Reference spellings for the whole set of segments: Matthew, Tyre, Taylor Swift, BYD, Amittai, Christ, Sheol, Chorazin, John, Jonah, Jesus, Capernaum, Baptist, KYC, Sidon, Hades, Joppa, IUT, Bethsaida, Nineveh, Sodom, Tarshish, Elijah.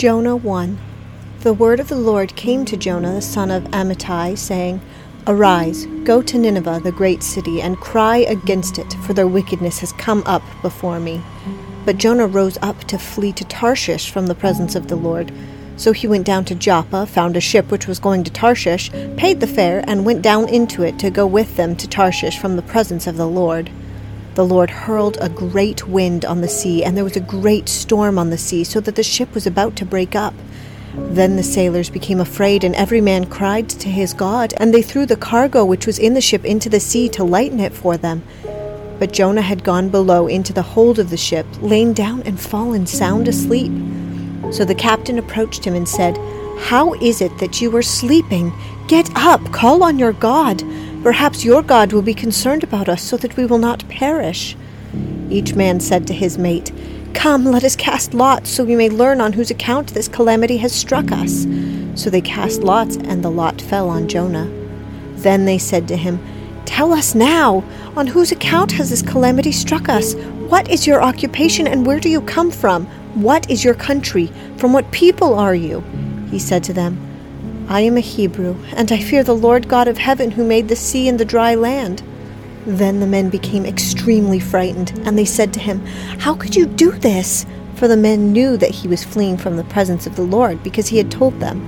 Jonah 1. The word of the Lord came to Jonah, the son of Amittai, saying, Arise, go to Nineveh, the great city, and cry against it, for their wickedness has come up before me. But Jonah rose up to flee to Tarshish from the presence of the Lord. So he went down to Joppa, found a ship which was going to Tarshish, paid the fare, and went down into it to go with them to Tarshish from the presence of the Lord. The Lord hurled a great wind on the sea, and there was a great storm on the sea, so that the ship was about to break up. Then the sailors became afraid, and every man cried to his God, and they threw the cargo which was in the ship into the sea to lighten it for them. But Jonah had gone below into the hold of the ship, lain down and fallen sound asleep. So the captain approached him and said, How is it that you are sleeping? Get up, call on your God. Perhaps your God will be concerned about us so that we will not perish. Each man said to his mate, Come, let us cast lots so we may learn on whose account this calamity has struck us. So they cast lots, and the lot fell on Jonah. Then they said to him, Tell us now, on whose account has this calamity struck us? What is your occupation, and where do you come from? What is your country? From what people are you? He said to them, I am a Hebrew, and I fear the Lord God of heaven, who made the sea and the dry land. Then the men became extremely frightened, and they said to him, How could you do this? For the men knew that he was fleeing from the presence of the Lord, because he had told them.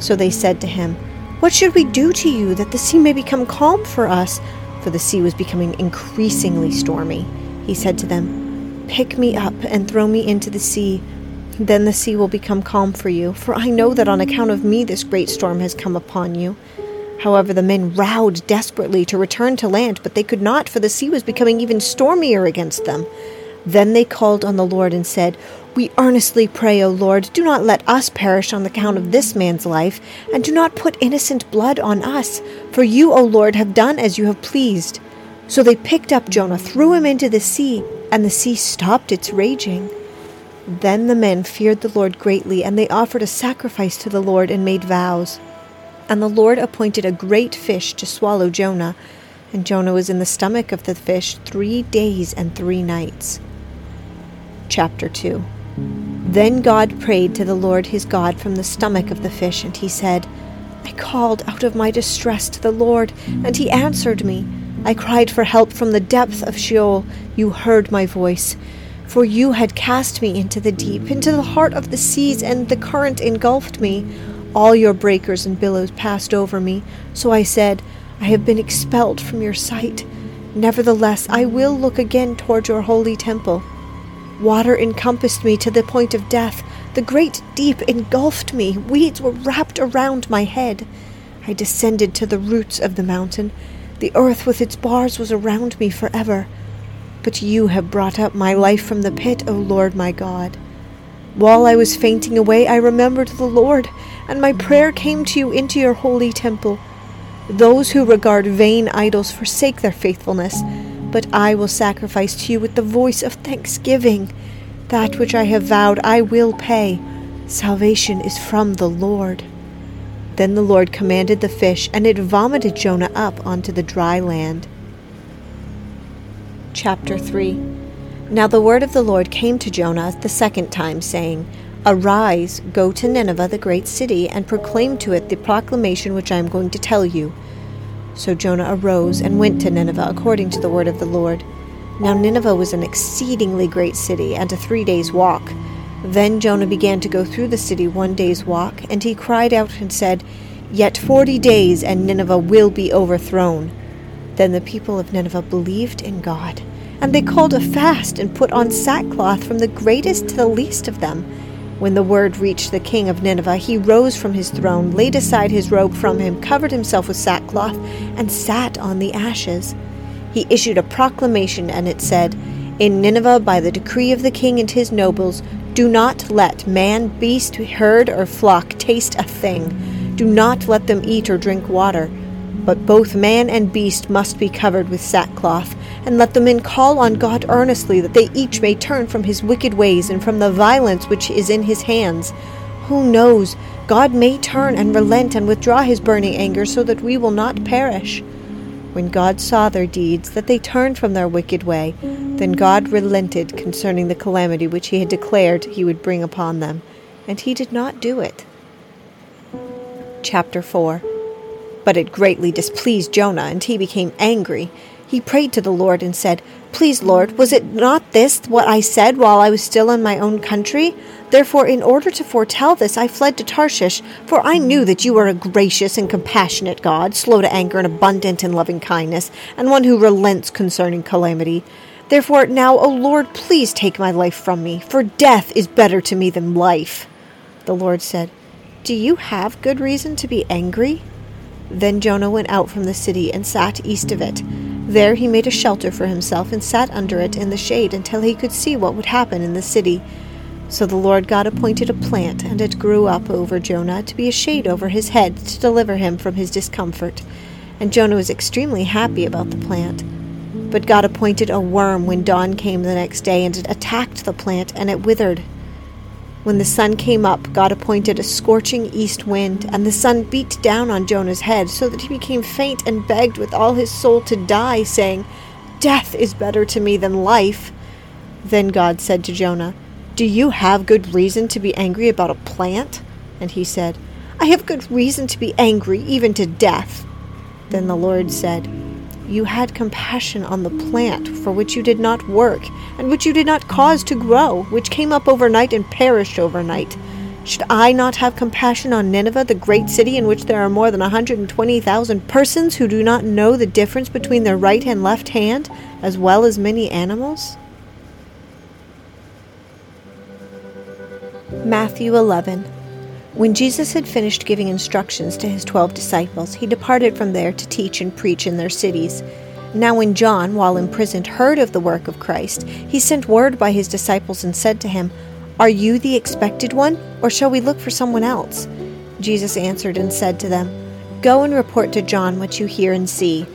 So they said to him, What should we do to you, that the sea may become calm for us? For the sea was becoming increasingly stormy. He said to them, Pick me up and throw me into the sea. Then the sea will become calm for you, for I know that on account of me this great storm has come upon you. However, the men rowed desperately to return to land, but they could not, for the sea was becoming even stormier against them. Then they called on the Lord and said, We earnestly pray, O Lord, do not let us perish on account of this man's life, and do not put innocent blood on us, for you, O Lord, have done as you have pleased. So they picked up Jonah, threw him into the sea, and the sea stopped its raging. Then the men feared the Lord greatly, and they offered a sacrifice to the Lord and made vows. And the Lord appointed a great fish to swallow Jonah, and Jonah was in the stomach of the fish 3 days and 3 nights. Chapter 2. Then God prayed to the Lord his God from the stomach of the fish, and he said, I called out of my distress to the Lord, and he answered me. I cried for help from the depth of Sheol. You heard my voice. For you had cast me into the deep, into the heart of the seas, and the current engulfed me. All your breakers and billows passed over me. So I said, I have been expelled from your sight. Nevertheless, I will look again toward your holy temple. Water encompassed me to the point of death. The great deep engulfed me. Weeds were wrapped around my head. I descended to the roots of the mountain. The earth with its bars was around me forever. But you have brought up my life from the pit, O Lord my God. While I was fainting away, I remembered the Lord, and my prayer came to you into your holy temple. Those who regard vain idols forsake their faithfulness, but I will sacrifice to you with the voice of thanksgiving. That which I have vowed I will pay. Salvation is from the Lord. Then the Lord commanded the fish, and it vomited Jonah up onto the dry land. Chapter 3. Now the word of the Lord came to Jonah the second time, saying, Arise, go to Nineveh, the great city, and proclaim to it the proclamation which I am going to tell you. So Jonah arose and went to Nineveh according to the word of the Lord. Now Nineveh was an exceedingly great city, and a 3 days' walk. Then Jonah began to go through the city 1 day's walk, and he cried out and said, Yet 40 days, and Nineveh will be overthrown. Then the people of Nineveh believed in God, and they called a fast and put on sackcloth from the greatest to the least of them. When the word reached the king of Nineveh, he rose from his throne, laid aside his robe from him, covered himself with sackcloth, and sat on the ashes. He issued a proclamation, and it said, In Nineveh, by the decree of the king and his nobles, do not let man, beast, herd, or flock taste a thing. Do not let them eat or drink water. But both man and beast must be covered with sackcloth, and let the men call on God earnestly, that they each may turn from his wicked ways and from the violence which is in his hands. Who knows? God may turn and relent and withdraw his burning anger, so that we will not perish. When God saw their deeds, that they turned from their wicked way, then God relented concerning the calamity which he had declared he would bring upon them. and he did not do it. Chapter 4. But it greatly displeased Jonah, and he became angry. He prayed to the Lord and said, Please, Lord, was it not this what I said while I was still in my own country? Therefore, in order to foretell this, I fled to Tarshish, for I knew that you are a gracious and compassionate God, slow to anger and abundant in loving kindness, and one who relents concerning calamity. Therefore, now, O Lord, please take my life from me, for death is better to me than life. The Lord said, Do you have good reason to be angry? Then Jonah went out from the city and sat east of it. There he made a shelter for himself and sat under it in the shade until he could see what would happen in the city. So the Lord God appointed a plant, and it grew up over Jonah to be a shade over his head to deliver him from his discomfort. And Jonah was extremely happy about the plant. But God appointed a worm when dawn came the next day, and it attacked the plant, and it withered. When the sun came up, God appointed a scorching east wind, and the sun beat down on Jonah's head, so that he became faint and begged with all his soul to die, saying, Death is better to me than life. Then God said to Jonah, Do you have good reason to be angry about a plant? And he said, I have good reason to be angry, even to death. Then the Lord said, You had compassion on the plant, for which you did not work, and which you did not cause to grow, which came up overnight and perished overnight. Should I not have compassion on Nineveh, the great city in which there are more than 120,000 persons who do not know the difference between their right and left hand, as well as many animals? Matthew 11. When Jesus had finished giving instructions to his 12 disciples, he departed from there to teach and preach in their cities. Now when John, while imprisoned, heard of the work of Christ, he sent word by his disciples and said to him, Are you the expected one, or shall we look for someone else? Jesus answered and said to them, Go and report to John what you hear and see.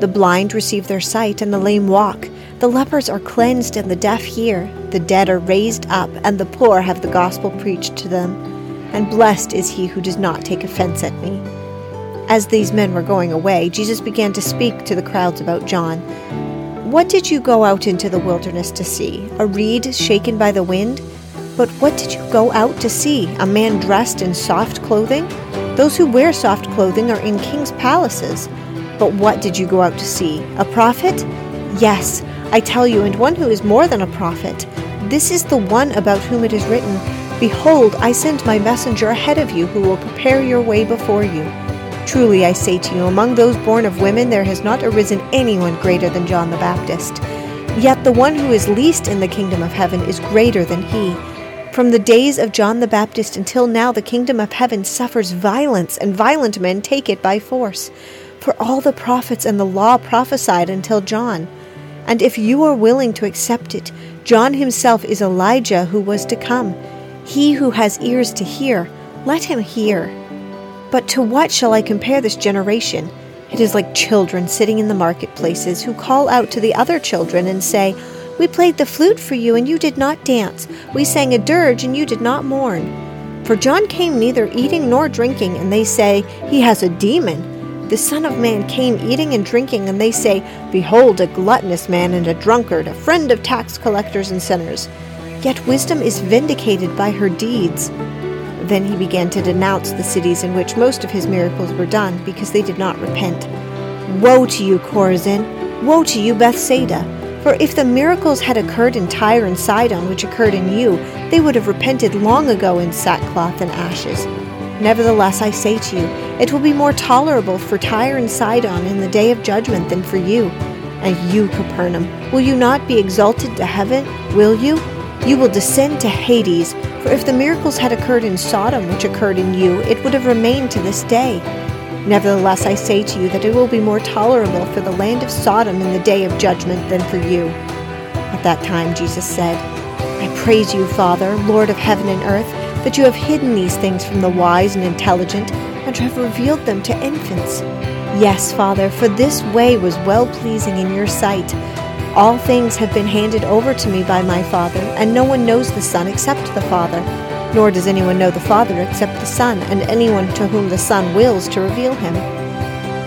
The blind receive their sight, and the lame walk. The lepers are cleansed, and the deaf hear. The dead are raised up, and the poor have the gospel preached to them. And blessed is he who does not take offense at me. As these men were going away, Jesus began to speak to the crowds about John. What did you go out into the wilderness to see? A reed shaken by the wind? But what did you go out to see? A man dressed in soft clothing? Those who wear soft clothing are in kings' palaces. But what did you go out to see? A prophet? Yes, I tell you, and one who is more than a prophet. This is the one about whom it is written, Behold, I send my messenger ahead of you who will prepare your way before you. Truly I say to you, among those born of women there has not arisen anyone greater than John the Baptist. Yet the one who is least in the kingdom of heaven is greater than he. From the days of John the Baptist until now the kingdom of heaven suffers violence, and violent men take it by force. For all the prophets and the law prophesied until John. And if you are willing to accept it, John himself is Elijah who was to come. He who has ears to hear, let him hear. But to what shall I compare this generation? It is like children sitting in the marketplaces who call out to the other children and say, We played the flute for you, and you did not dance. We sang a dirge, and you did not mourn. For John came neither eating nor drinking, and they say, He has a demon. The Son of Man came eating and drinking, and they say, Behold, a gluttonous man and a drunkard, a friend of tax collectors and sinners. Yet wisdom is vindicated by her deeds. Then he began to denounce the cities in which most of his miracles were done, because they did not repent. Woe to you, Chorazin! Woe to you, Bethsaida! For if the miracles had occurred in Tyre and Sidon, which occurred in you, they would have repented long ago in sackcloth and ashes. Nevertheless, I say to you, it will be more tolerable for Tyre and Sidon in the day of judgment than for you. And you, Capernaum, will you not be exalted to heaven? Will you? You will descend to Hades, for if the miracles had occurred in Sodom, which occurred in you, it would have remained to this day. Nevertheless, I say to you that it will be more tolerable for the land of Sodom in the day of judgment than for you. At that time Jesus said, I praise you, Father, Lord of heaven and earth, that you have hidden these things from the wise and intelligent, and have revealed them to infants. Yes, Father, for this way was well-pleasing in your sight. All things have been handed over to me by my Father, and no one knows the Son except the Father, nor does anyone know the Father except the Son, and anyone to whom the Son wills to reveal him.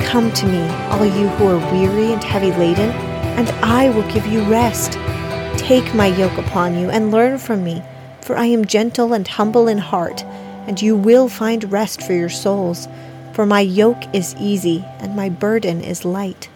Come to me, all you who are weary and heavy laden, and I will give you rest. Take my yoke upon you and learn from me, For I am gentle and humble in heart, and you will find rest for your souls. For my yoke is easy, and my burden is light."